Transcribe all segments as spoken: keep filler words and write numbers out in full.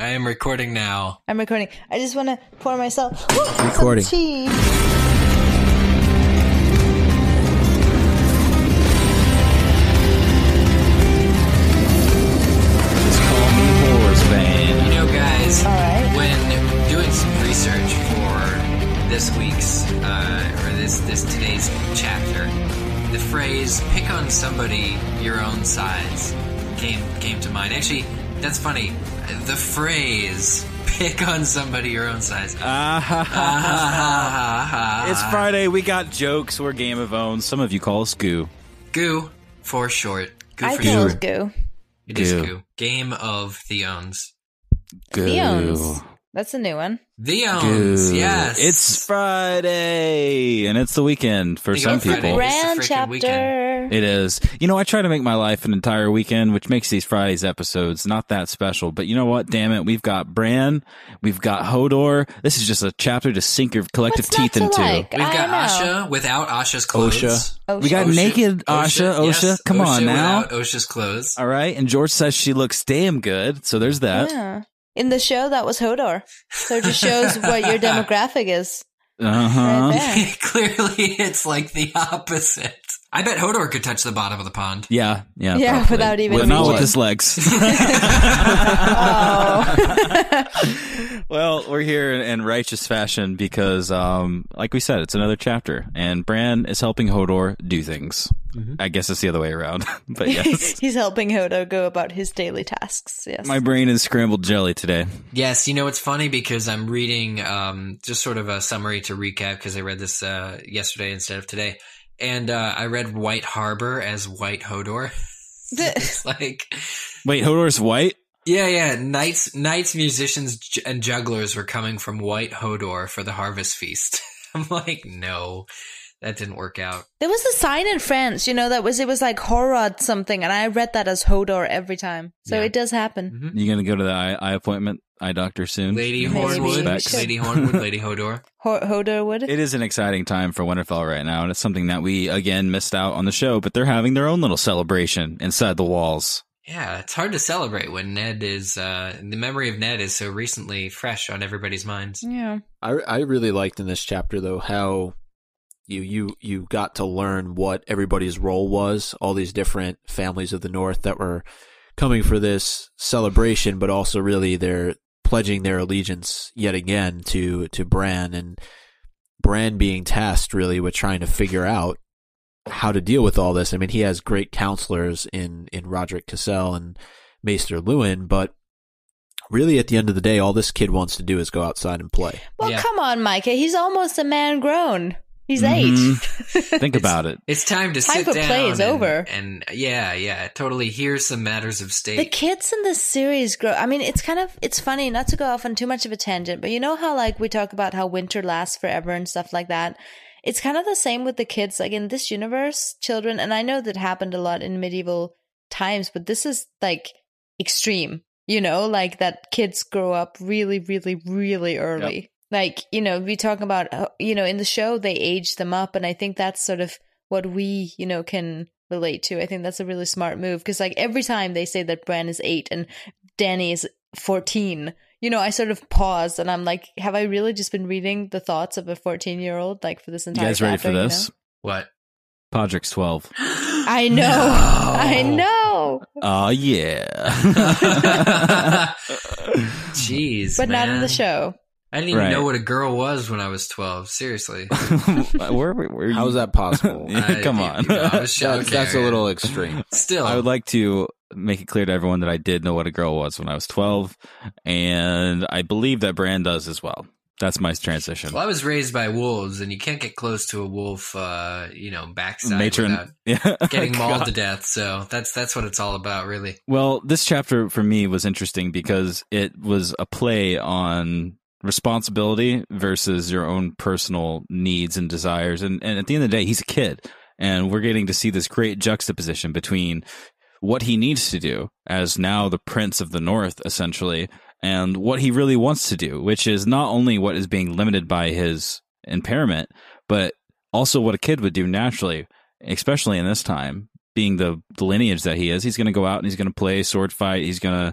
I am recording now. I'm recording. I just want to pour myself oh, recording. Some tea. Pick on somebody your own size came came to mind. Actually, that's funny. The phrase "pick on somebody your own size." Ah, ha, ha, ha, ha, ha. It's Friday. We got jokes. We're Game of Thrones. Some of you call us Goo. Goo for short. Goo I for call short. It Goo. It Goo. Is Goo. Game of Thrones. Goo. Theons. That's a new one. Theons, yes. It's Friday, and it's the weekend for some people. Grand chapter. It is. You know, I try to make my life an entire weekend, which makes these Fridays episodes not that special. But you know what? Damn it. We've got Bran. We've got Hodor. This is just a chapter to sink your collective What's teeth into. Like? We've got Osha without Osha's clothes. Osha. Osha. We got Osha. Naked Osha. Osha. Osha. Yes. Osha. Come Osha on now. Without Osha's clothes. All right. And George says she looks damn good. So there's that. Yeah. In the show, that was Hodor. So it just shows what your demographic is. Uh-huh. Right. Clearly, it's like the opposite. I bet Hodor could touch the bottom of the pond. Yeah, yeah. Yeah, probably. Without even... Well, not with his legs. Oh. Well, we're here in righteous fashion because, um, like we said, it's another chapter. And Bran is helping Hodor do things. Mm-hmm. I guess it's the other way around, but yes. He's helping Hodor go about his daily tasks, yes. My brain is scrambled jelly today. Yes, you know, it's funny because I'm reading um, just sort of a summary to recap because I read this uh, yesterday instead of today, and uh, I read White Harbor as White Hodor. So it's like... Wait, Hodor's white? Yeah, yeah. Knights, knights, musicians, and jugglers were coming from White Hodor for the harvest feast. I'm like, no... That didn't work out. There was a sign in France, you know, that was, it was like Horod something, and I read that as Hodor every time. So yeah. It does happen. Mm-hmm. You're going to go to the eye, eye appointment, eye doctor soon? Lady Hornwood, Lady Hornwood, Lady Hodor. Ho- Hodor would. It is an exciting time for Winterfell right now, and it's something that we, again, missed out on the show, but they're having their own little celebration inside the walls. Yeah, it's hard to celebrate when Ned is, uh, the memory of Ned is so recently fresh on everybody's minds. Yeah. I, I really liked in this chapter, though, how... You, you you got to learn what everybody's role was, all these different families of the North that were coming for this celebration, but also really they're pledging their allegiance yet again to, to Bran, and Bran being tasked really with trying to figure out how to deal with all this. I mean, he has great counselors in, in Rodrik Cassel and Maester Luwin, but really, at the end of the day, all this kid wants to do is go outside and play. Well, yeah. Come on, Micah. He's almost a man grown. He's mm-hmm. eight. Think about it. It's time to time sit down. Time for play is and, over. And yeah, yeah, totally. Here's some matters of state. The kids in this series grow. I mean, it's kind of, it's funny not to go off on too much of a tangent, but you know how like we talk about how winter lasts forever and stuff like that? It's kind of the same with the kids. Like in this universe, children, and I know that happened a lot in medieval times, but this is like extreme, you know, like that kids grow up really, really, really early. Yep. Like, you know, we talk about, you know, in the show, they age them up. And I think that's sort of what we, you know, can relate to. I think that's a really smart move. Because, like, every time they say that Bran is eight and Danny is fourteen, you know, I sort of pause and I'm like, have I really just been reading the thoughts of a fourteen-year-old, like, for this entire You guys chapter, ready for this? You know? What? Podrick's twelve. I know. No. I know. Oh, yeah. Jeez, But man. Not in the show. I didn't even right. know what a girl was when I was twelve. Seriously. where, where, where How is that possible? I, Come on. You know, I was shocked. That's, that's a little extreme. Still. I would like to make it clear to everyone that I did know what a girl was when I was twelve, and I believe that Bran does as well. That's my transition. Well, I was raised by wolves, and you can't get close to a wolf, uh, you know, backside Matron. Without yeah. getting mauled God. to death. So that's that's what it's all about, really. Well, this chapter for me was interesting because it was a play on... responsibility versus your own personal needs and desires. And, and at the end of the day, he's a kid. And we're getting to see this great juxtaposition between what he needs to do as now the Prince of the North, essentially, and what he really wants to do, which is not only what is being limited by his impairment, but also what a kid would do naturally, especially in this time, being the, the lineage that he is. He's going to go out and he's going to play sword fight. He's going to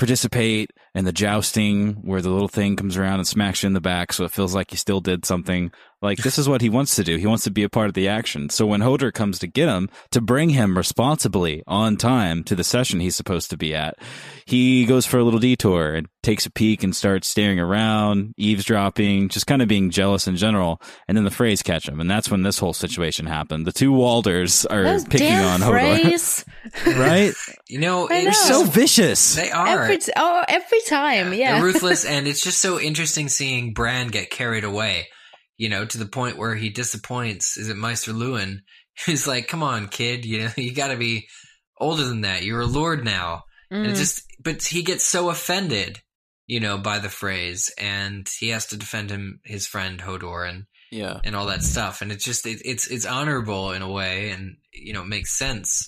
participate, and the jousting where the little thing comes around and smacks you in the back so it feels like you still did something. Like, this is what he wants to do. He wants to be a part of the action. So when Hodor comes to get him, to bring him responsibly on time to the session he's supposed to be at, he goes for a little detour and takes a peek and starts staring around, eavesdropping, just kind of being jealous in general. And then the Freys catch him. And that's when this whole situation happened. The two Walders are Those picking damn on Freys. Hodor. Right? You know, they're know. so vicious. They are. Every, oh, every time. Yeah. They're ruthless. And it's just so interesting seeing Bran get carried away. You know, to the point where he disappoints. Is it Maester Luwin? He's like, come on, kid. You know, you got to be older than that. You're a lord now. Mm. And it just, but he gets so offended, you know, by the phrase, and he has to defend him, his friend Hodor, and yeah, and all that stuff. And it's just, it, it's it's honorable in a way, and you know, it makes sense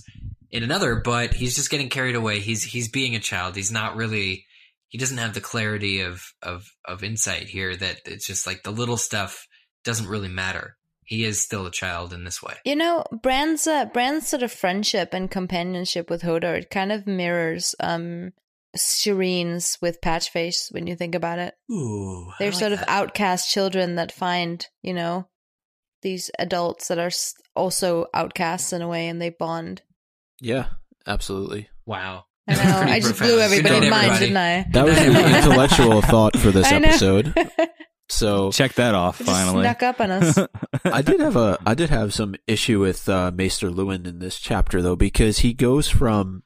in another. But he's just getting carried away. He's he's being a child. He's not really. He doesn't have the clarity of of of insight here. That it's just like the little stuff doesn't really matter. He is still a child in this way. You know, Bran's, uh, Bran's sort of friendship and companionship with Hodor, it kind of mirrors um, Shireen's with Patchface when you think about it. Ooh, They're like sort that. of outcast children that find, you know, these adults that are also outcasts in a way, and they bond. Yeah, absolutely. Wow. I know, I just profound. blew everybody's mind, didn't I? That was the intellectual thought for this episode. So check that off. Finally, snuck up on us. I did have a, I did have some issue with uh, Maester Luwin in this chapter though, because he goes from,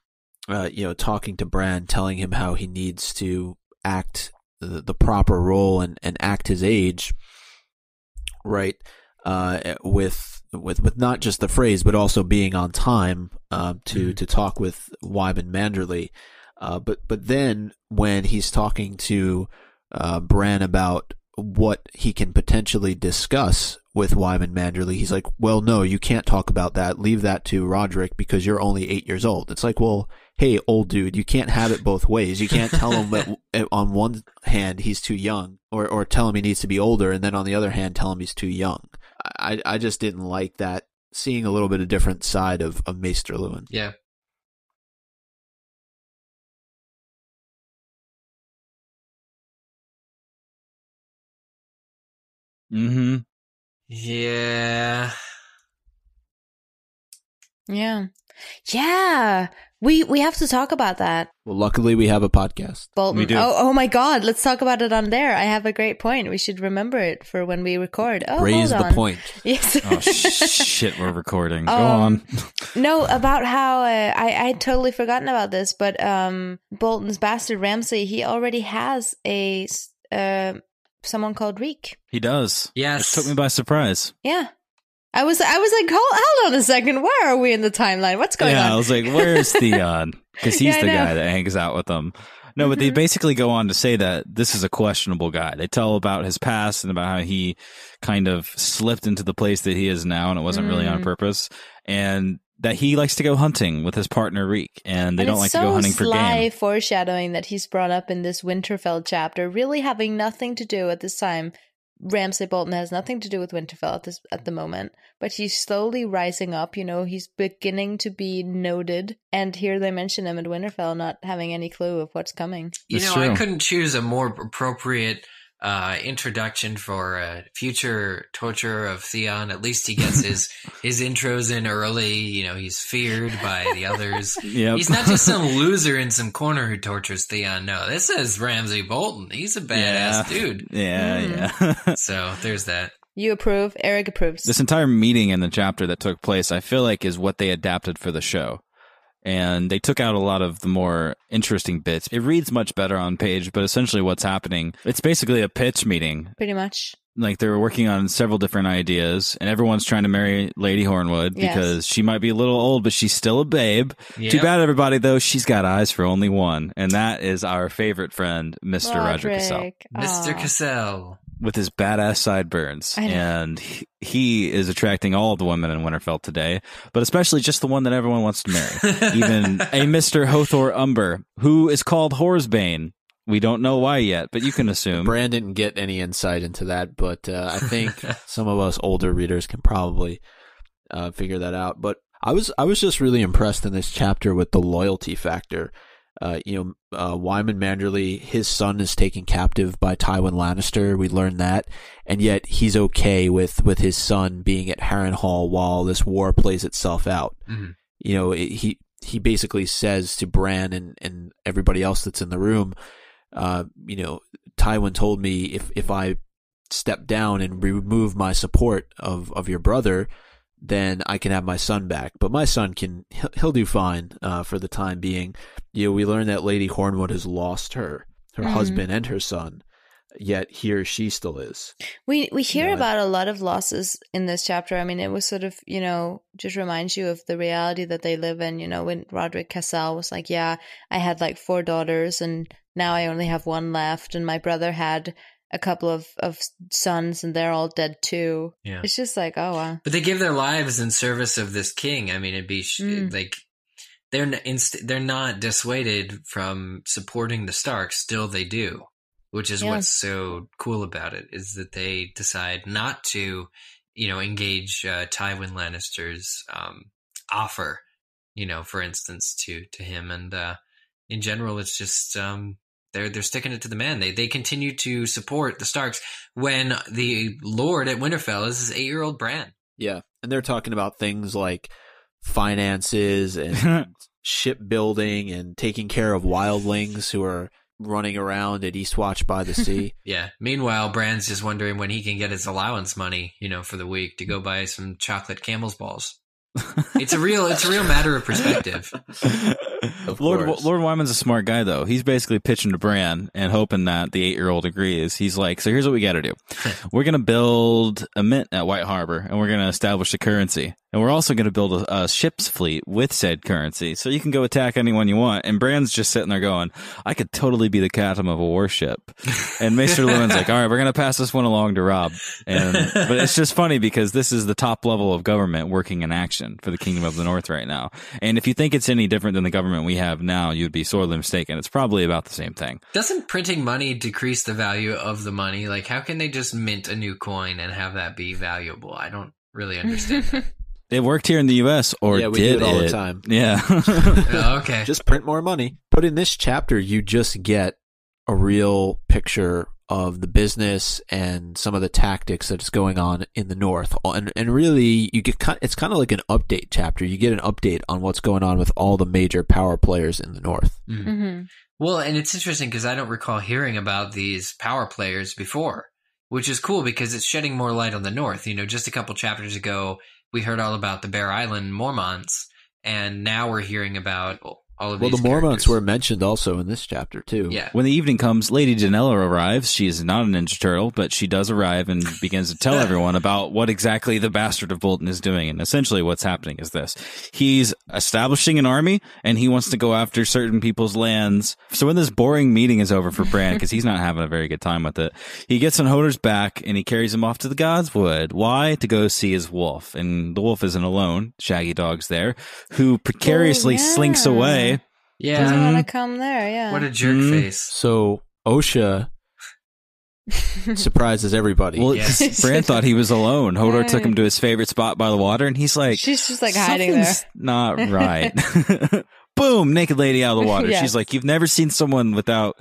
uh, you know, talking to Bran, telling him how he needs to act the, the proper role and, and act his age, right? Uh, with with with not just the phrase, but also being on time uh, to mm-hmm. to talk with Wyman Manderly, uh, but but then when he's talking to uh, Bran about what he can potentially discuss with Wyman Manderly, he's like, well, no, you can't talk about that. Leave that to Rodrik because you're only eight years old. It's like, well, hey, old dude, you can't have it both ways. You can't tell him that on one hand he's too young or, or tell him he needs to be older, and then on the other hand tell him he's too young. I, I just didn't like that, seeing a little bit of different side of, of Maester Luwin. Yeah. Mm-hmm. Yeah. Yeah. Yeah. We we have to talk about that. Well, luckily we have a podcast. Bolton. We do. Oh, oh my God. Let's talk about it on there. I have a great point. We should remember it for when we record. Oh, Raise hold on. the point. Yes. Oh, shit. We're recording. Go um, on. No, about how uh, I I had totally forgotten about this, but um, Bolton's bastard Ramsay, he already has a... Uh, someone called Reek. He does. Yes. It took me by surprise. Yeah. I was I was like, hold, hold on a second. Where are we in the timeline? What's going yeah, on? Yeah, I was like, where's Theon? Because he's yeah, the know. guy that hangs out with them. No, mm-hmm. but they basically go on to say that this is a questionable guy. They tell about his past and about how he kind of slipped into the place that he is now, and it wasn't mm. really on purpose. And that he likes to go hunting with his partner Reek, and they and don't like so to go hunting for game. Sly foreshadowing that he's brought up in this Winterfell chapter, really having nothing to do at this time. Ramsay Bolton has nothing to do with Winterfell at this at the moment, but he's slowly rising up. You know, he's beginning to be noted, and here they mention him at Winterfell, not having any clue of what's coming. You That's know, true. I couldn't choose a more appropriate Uh, introduction for a future torture of Theon. At least he gets his his intros in early. You know, he's feared by the others. Yep. He's not just some loser in some corner who tortures Theon. No, this is Ramsay Bolton. He's a badass yeah. dude. Yeah, mm. yeah. So there's that. You approve. Eric approves. This entire meeting in the chapter that took place, I feel like, is what they adapted for the show. And they took out a lot of the more interesting bits. It reads much better on page, but essentially what's happening, it's basically a pitch meeting. Pretty much. Like, they're working on several different ideas, and everyone's trying to marry Lady Hornwood because yes. she might be a little old, but she's still a babe. Yep. Too bad, everybody, though. She's got eyes for only one, and that is our favorite friend, Mister Rodrik Cassel. Mister Cassel. With his badass sideburns, and he, he is attracting all the women in Winterfell today, but especially just the one that everyone wants to marry. Even a Mister Hother Umber, who is called Horsebane. We don't know why yet, but you can assume. Bran didn't get any insight into that, but uh, I think some of us older readers can probably uh, figure that out. But I was I was just really impressed in this chapter with the loyalty factor. Uh, you know, uh, Wyman Manderly, his son is taken captive by Tywin Lannister. We learn that, and yet he's okay with, with his son being at Harrenhal while this war plays itself out. Mm-hmm. You know, it, he he basically says to Bran and, and everybody else that's in the room, uh, you know, Tywin told me if if I step down and remove my support of, of your brother, then I can have my son back. But my son can, he'll, he'll do fine uh, for the time being. You know, we learn that Lady Hornwood has lost her, her mm-hmm. husband and her son, yet here she still is. We we hear you know, about I, a lot of losses in this chapter. I mean, it was sort of, you know, just reminds you of the reality that they live in. You know, when Rodrik Cassel was like, yeah, I had like four daughters and now I only have one left, and my brother had a couple of, of sons and they're all dead too. Yeah. It's just like, oh wow. But they give their lives in service of this king. I mean, it'd be sh- mm. like they're inst- they're not dissuaded from supporting the Starks. Still they do, which is yeah. what's so cool about it, is that they decide not to, you know, engage uh, Tywin Lannister's um, offer, you know, for instance, to, to him. And uh, in general, it's just, um, They're they're sticking it to the man. They they continue to support the Starks when the Lord at Winterfell is his eight year old Bran. Yeah, and they're talking about things like finances and shipbuilding and taking care of wildlings who are running around at Eastwatch by the sea. Yeah. Meanwhile, Bran's just wondering when he can get his allowance money, you know, for the week to go buy some chocolate camel's balls. It's a real, it's a real matter of perspective. Of Lord course. Lord Wyman's a smart guy, though. He's basically pitching to Bran and hoping that the eight-year-old agrees. He's like, "So here's what we got to do: we're going to build a mint at White Harbor, and we're going to establish a currency, and we're also going to build a, a ship's fleet with said currency, so you can go attack anyone you want." And Bran's just sitting there going, "I could totally be the captain of a warship." And Maester Luwin's like, "All right, we're going to pass this one along to Rob." And but it's just funny because this is the top level of government working in action for the Kingdom of the North right now. And if you think it's any different than the government we have now, you'd be sorely mistaken. It's probably about the same thing. Doesn't printing money decrease the value of the money? Like, how can they just mint a new coin and have that be valuable? I don't really understand that. It worked here in the U S, or yeah, we did do it all it. the time. Yeah. Oh, okay. Just print more money. But in this chapter, you just get a real picture of the business and some of the tactics that's going on in the North, and and really you get kind, it's kind of like an update chapter. You get an update on what's going on with all the major power players in the North. Mm-hmm. Mm-hmm. Well, and it's interesting because I don't recall hearing about these power players before, which is cool because it's shedding more light on the North. You know, just a couple chapters ago we heard all about the Bear Island Mormonts, and now we're hearing about well, All of well, the characters. Mormonts were mentioned also in this chapter, too. Yeah. When the evening comes, Lady Janela arrives. She is not a Ninja Turtle, but she does arrive and begins to tell everyone about what exactly the Bastard of Bolton is doing. And essentially what's happening is this. He's establishing an army, and he wants to go after certain people's lands. So when this boring meeting is over for Bran, because he's not having a very good time with it, he gets on Hodor's back, and he carries him off to the God's Wood. Why? To go see his wolf. And the wolf isn't alone. Shaggy Dog's there, who precariously oh, yeah. slinks away. Yeah, doesn't want to come there. Yeah, what a jerk mm-hmm. face. So Osha surprises everybody. Well, yes. Bran thought he was alone. Hodor right. took him to his favorite spot by the water, and he's like, she's just like hiding there. Not right. Boom! Naked lady out of the water. Yeah. She's like, you've never seen someone without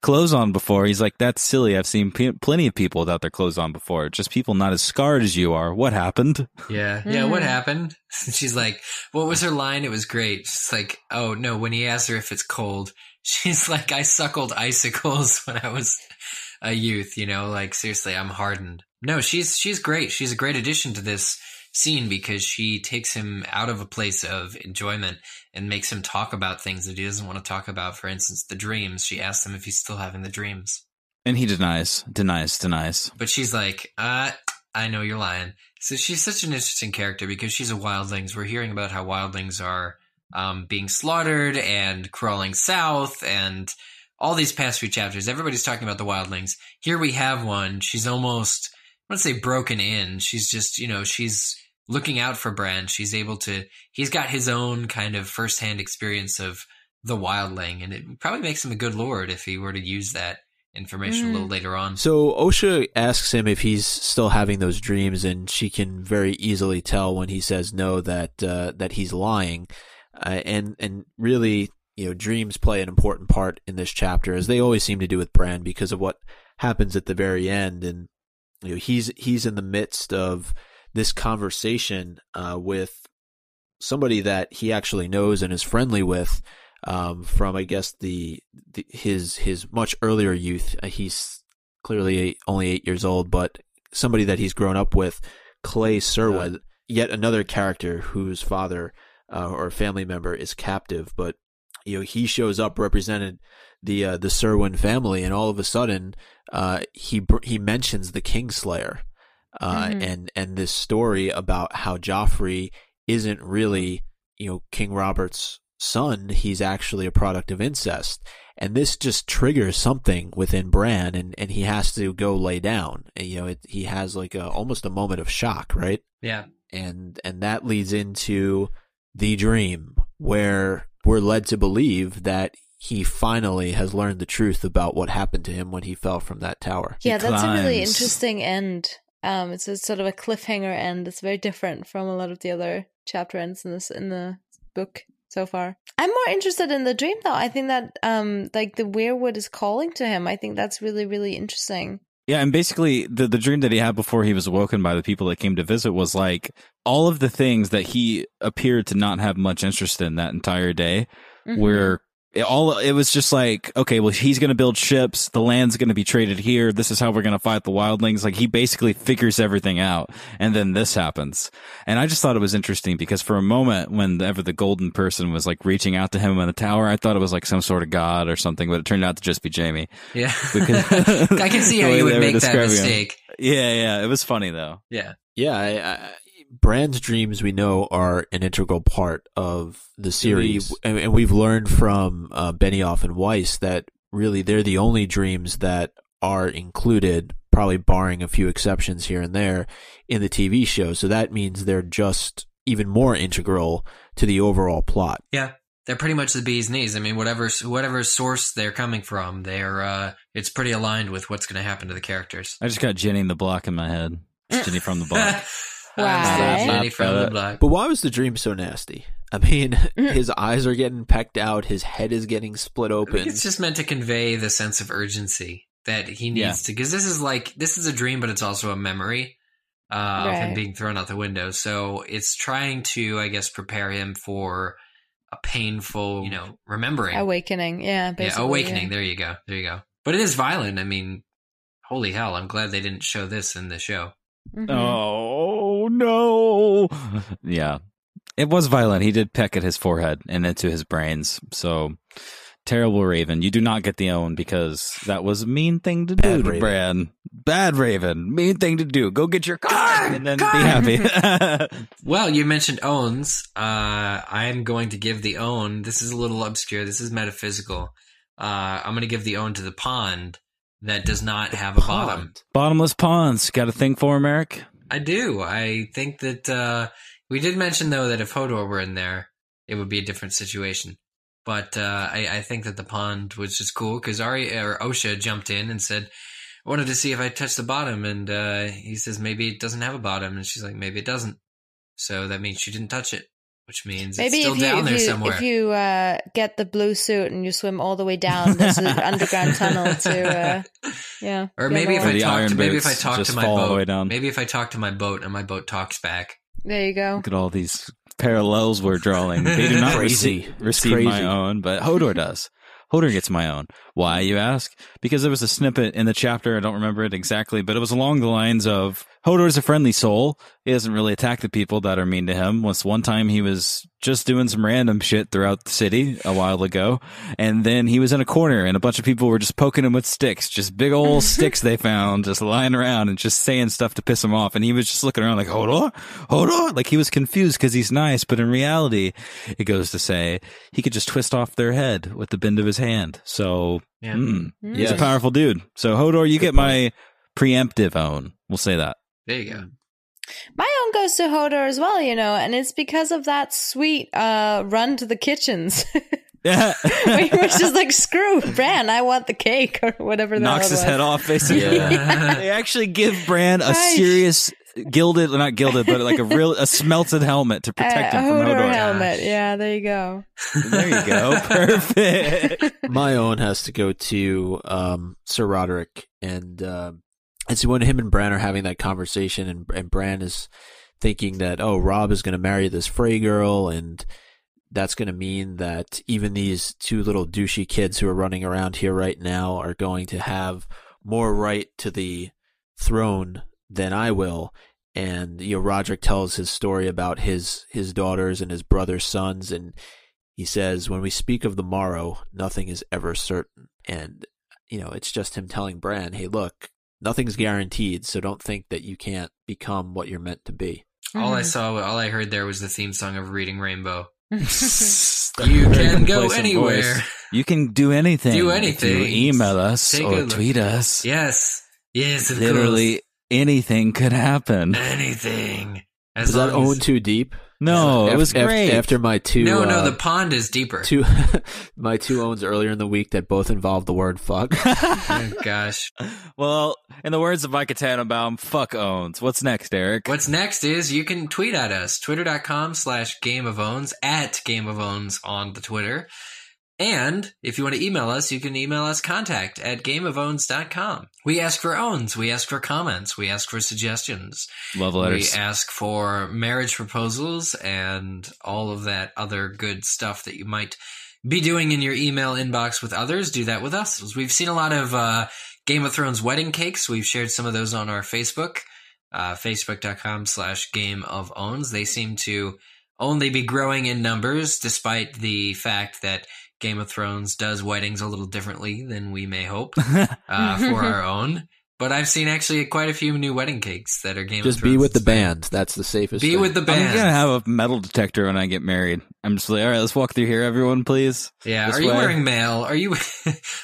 clothes on before. He's like, that's silly. I've seen p- plenty of people without their clothes on before. Just people not as scarred as you are. What happened? Yeah. Yeah. Mm. What happened? She's like, what was her line? It was great. She's like, oh no. When he asked her if it's cold, she's like, I suckled icicles when I was a youth, you know, like seriously, I'm hardened. No, she's, she's great. She's a great addition to this scene because she takes him out of a place of enjoyment and makes him talk about things that he doesn't want to talk about. For instance, the dreams. She asks him if he's still having the dreams. And he denies, denies, denies. But she's like, uh, I know you're lying. So she's such an interesting character because she's a wildlings. We're hearing about how wildlings are um, being slaughtered and crawling south and all these past few chapters. Everybody's talking about the wildlings. Here we have one. She's almost, I wouldn't say broken in. She's just, you know, she's looking out for Bran. She's able to, he's got his own kind of firsthand experience of the wildling, and it probably makes him a good lord if he were to use that information mm. a little later on. So Osha asks him if he's still having those dreams, and she can very easily tell when he says no that uh, that he's lying. Uh, and and really you know, dreams play an important part in this chapter, as they always seem to do with Bran, because of what happens at the very end. And, you know, he's, he's in the midst of this conversation uh, with somebody that he actually knows and is friendly with um, from, I guess, the, the his his much earlier youth. Uh, he's clearly only eight years old, but somebody that he's grown up with, Cley Cerwyn, uh, yet another character whose father uh, or family member is captive, but you know, he shows up represented the uh, the Cerwyn family, and all of a sudden, uh, he he mentions the Kingslayer, uh, mm-hmm. and and this story about how Joffrey isn't really, you know, King Robert's son; he's actually a product of incest, and this just triggers something within Bran, and, and he has to go lay down. And, you know, it, he has like a almost a moment of shock, right? Yeah, and and that leads into the dream where we're led to believe that he finally has learned the truth about what happened to him when he fell from that tower. Yeah, he that's climbs. A really interesting end. Um, it's a sort of a cliffhanger end. It's very different from a lot of the other chapter ends in this in the book so far. I'm more interested in the dream, though. I think that um, like the weirwood is calling to him. I think that's really, really interesting. Yeah, and basically the, the dream that he had before he was awoken by the people that came to visit was like all of the things that he appeared to not have much interest in that entire day, mm-hmm. where it, all it was just like, okay, well, he's going to build ships. The land's going to be traded here. This is how we're going to fight the wildlings. Like he basically figures everything out. And then this happens. And I just thought it was interesting because for a moment whenever the golden person was like reaching out to him in the tower, I thought it was like some sort of god or something, but it turned out to just be Jamie. Yeah. Because I can see how you would make that mistake. Him. Yeah. Yeah. It was funny though. Yeah. Yeah. I, I Bran's dreams, we know, are an integral part of the series, and, and we've learned from uh, Benioff and Weiss that really they're the only dreams that are included, probably barring a few exceptions here and there, in the T V show. So that means they're just even more integral to the overall plot. Yeah, they're pretty much the bee's knees. I mean, whatever whatever source they're coming from, they're uh, it's pretty aligned with what's going to happen to the characters. I just got Jenny in the Block in my head. It's Jenny from the Block. Wow. But why was the dream so nasty? I mean, his eyes are getting pecked out. His head is getting split open. I think it's just meant to convey the sense of urgency that he needs yeah. to, because this is like, this is a dream, but it's also a memory uh, right. of him being thrown out the window. So it's trying to, I guess, prepare him for a painful, you know, remembering. Awakening. Yeah. Basically, yeah. Awakening. Yeah. There you go. There you go. But it is violent. I mean, holy hell. I'm glad they didn't show this in the show. Mm-hmm. Oh no. Yeah. It was violent. He did peck at his forehead and into his brains. So terrible Raven. You do not get the own because that was a mean thing to do to Bran. Bad Raven. Mean thing to do. Go get your car and then car! Be happy. Well, you mentioned owns. Uh I'm going to give the own. This is a little obscure. This is metaphysical. Uh I'm gonna give the own to the pond. That does not have a Pond. bottom. Bottomless ponds. Got a thing for him, Eric? I do. I think that uh, we did mention, though, that if Hodor were in there, it would be a different situation. But uh, I, I think that the pond was just cool because Ari or Osha jumped in and said, I wanted to see if I touched the bottom. And uh, he says, maybe it doesn't have a bottom. And she's like, maybe it doesn't. So that means she didn't touch it. Which means maybe it's still if you, down if there you, somewhere. If you uh, get the blue suit and you swim all the way down, there's an underground tunnel to, uh, yeah. Or maybe if, or talk to, maybe if I talk to my boat, maybe if I talk to my boat and my boat talks back. There you go. Look at all these parallels we're drawing. They do not receive, receive crazy. my own, but Hodor does. Hodor gets my own. Why, you ask? Because there was a snippet in the chapter, I don't remember it exactly, but it was along the lines of, Hodor's a friendly soul. He doesn't really attack the people that are mean to him. Once one time he was just doing some random shit throughout the city a while ago, and then he was in a corner, and a bunch of people were just poking him with sticks, just big old sticks they found, just lying around and just saying stuff to piss him off, and he was just looking around like, Hodor? Hodor? Like, he was confused because he's nice, but in reality, it goes to say, he could just twist off their head with the bend of his hand. So, yeah. mm, yes. he's a powerful dude. So, Hodor, you Good get point. my preemptive own. We'll say that. There you go. My own goes to Hodor as well, you know, and it's because of that sweet uh, run to the kitchens. Yeah. We were just like, screw Bran, I want the cake or whatever. Knocks his was. head off, basically. Yeah. Yeah. They actually give Bran a right. serious gilded, not gilded, but like a real a smelted helmet to protect uh, him from Hodor. Hodor helmet. Gosh. Yeah, there you go. There you go. Perfect. My own has to go to um, Sir Roderick, and uh, and so when him and Bran are having that conversation, and and Bran is thinking that oh, Rob is going to marry this Frey girl, and that's going to mean that even these two little douchey kids who are running around here right now are going to have more right to the throne than I will. And you know, Roderick tells his story about his his daughters and his brother's sons, and he says, "When we speak of the morrow, nothing is ever certain." And you know, it's just him telling Bran, "Hey, look, nothing's guaranteed, so don't think that you can't become what you're meant to be." Mm-hmm. All I saw, all I heard there was the theme song of Reading Rainbow. You can go anywhere. Voice. You can do anything. Do anything. If you email us Take or tweet us. Yes. Yes, of Literally course. Anything could happen. Anything. As was that as... own too deep? No, after, it was great. After, after my two... No, no, uh, the pond is deeper. Two, my two owns earlier in the week that both involved the word fuck. Oh, gosh. Well, in the words of Micah Tannenbaum, fuck owns. What's next, Eric? What's next is you can tweet at us, twitter.com slash game of owns, at game of owns on the Twitter. And if you want to email us, you can email us contact at gameofowns dot com. We ask for owns. We ask for comments. We ask for suggestions. Love letters. We ask for marriage proposals and all of that other good stuff that you might be doing in your email inbox with others. Do that with us. We've seen a lot of uh, Game of Thrones wedding cakes. We've shared some of those on our Facebook, uh, facebook.com slash gameofowns. They seem to only be growing in numbers despite the fact that Game of Thrones does weddings a little differently than we may hope uh, for our own. But I've seen actually quite a few new wedding cakes that are Game just of Thrones. Just be with the band. That's the safest Be thing. With the band. I'm going to have a metal detector when I get married. I'm just like, all right, let's walk through here, everyone, please. Yeah. This are you way. Wearing mail? Are you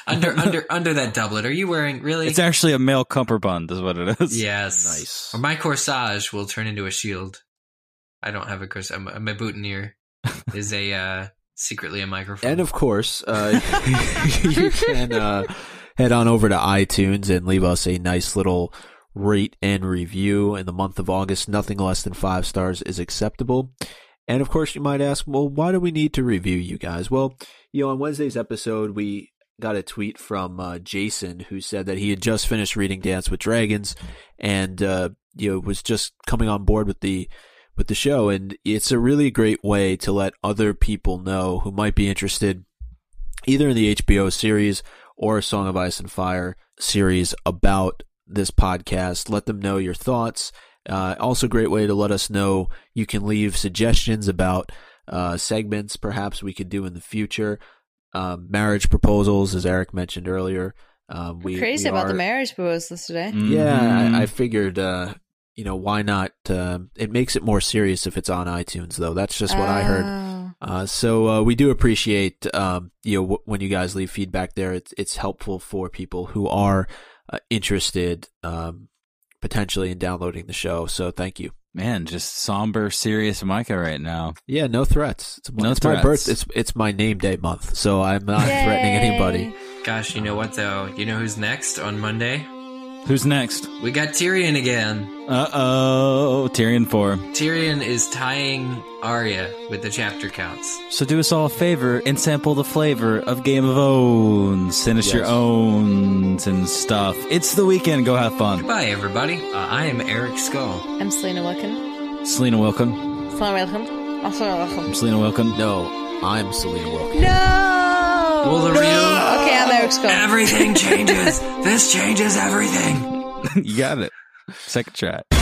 under under under that doublet? Are you wearing really? It's actually a male cummerbund is what it is. Yes. Nice. Or my corsage will turn into a shield. I don't have a corsage. My boutonniere is a... Uh, secretly a microphone. And of course, uh, you can uh, head on over to iTunes and leave us a nice little rate and review. In the month of August, nothing less than five stars is acceptable. And of course, you might ask, well, why do we need to review you guys? Well, you know, on Wednesday's episode, we got a tweet from uh, Jason who said that he had just finished reading Dance with Dragons and uh, you know, was just coming on board with the with the show, and it's a really great way to let other people know who might be interested either in the H B O series or A Song of Ice and Fire series about this podcast. Let them know your thoughts. Uh, also a great way to let us know. You can leave suggestions about uh, segments perhaps we could do in the future. Uh, marriage proposals, as Eric mentioned earlier. Uh, we, I'm crazy we about are, the marriage proposals today. Yeah, mm-hmm. I, I figured... Uh, You know, why not? Uh, it makes it more serious if it's on iTunes, though. That's just what oh. I heard. Uh, so uh, we do appreciate, um, you know, w- when you guys leave feedback there. It's it's helpful for people who are uh, interested um, potentially in downloading the show. So thank you. Man, just somber, serious Micah right now. Yeah, no threats. It's, no it's threats. My birth. It's, it's my name day month, so I'm not Yay. Threatening anybody. Gosh, you know what, though? You know who's next on Monday? Who's next? We got Tyrion again. Uh-oh. Tyrion four. Tyrion is tying Arya with the chapter counts. So do us all a favor and sample the flavor of Game of Owns. Send us yes. your owns and stuff. It's the weekend. Go have fun. Goodbye, everybody. Uh, I am Eric Skull. I'm Selena Wilkin. Selena Wilkin. Selena Wilkin. I'm Selena Wilkin. I'm Selena Wilkin. No, I'm Selena Wilkin. No! Will the no! real okay, I'm Eric Skull. Everything changes. This changes everything. You got it. Second try.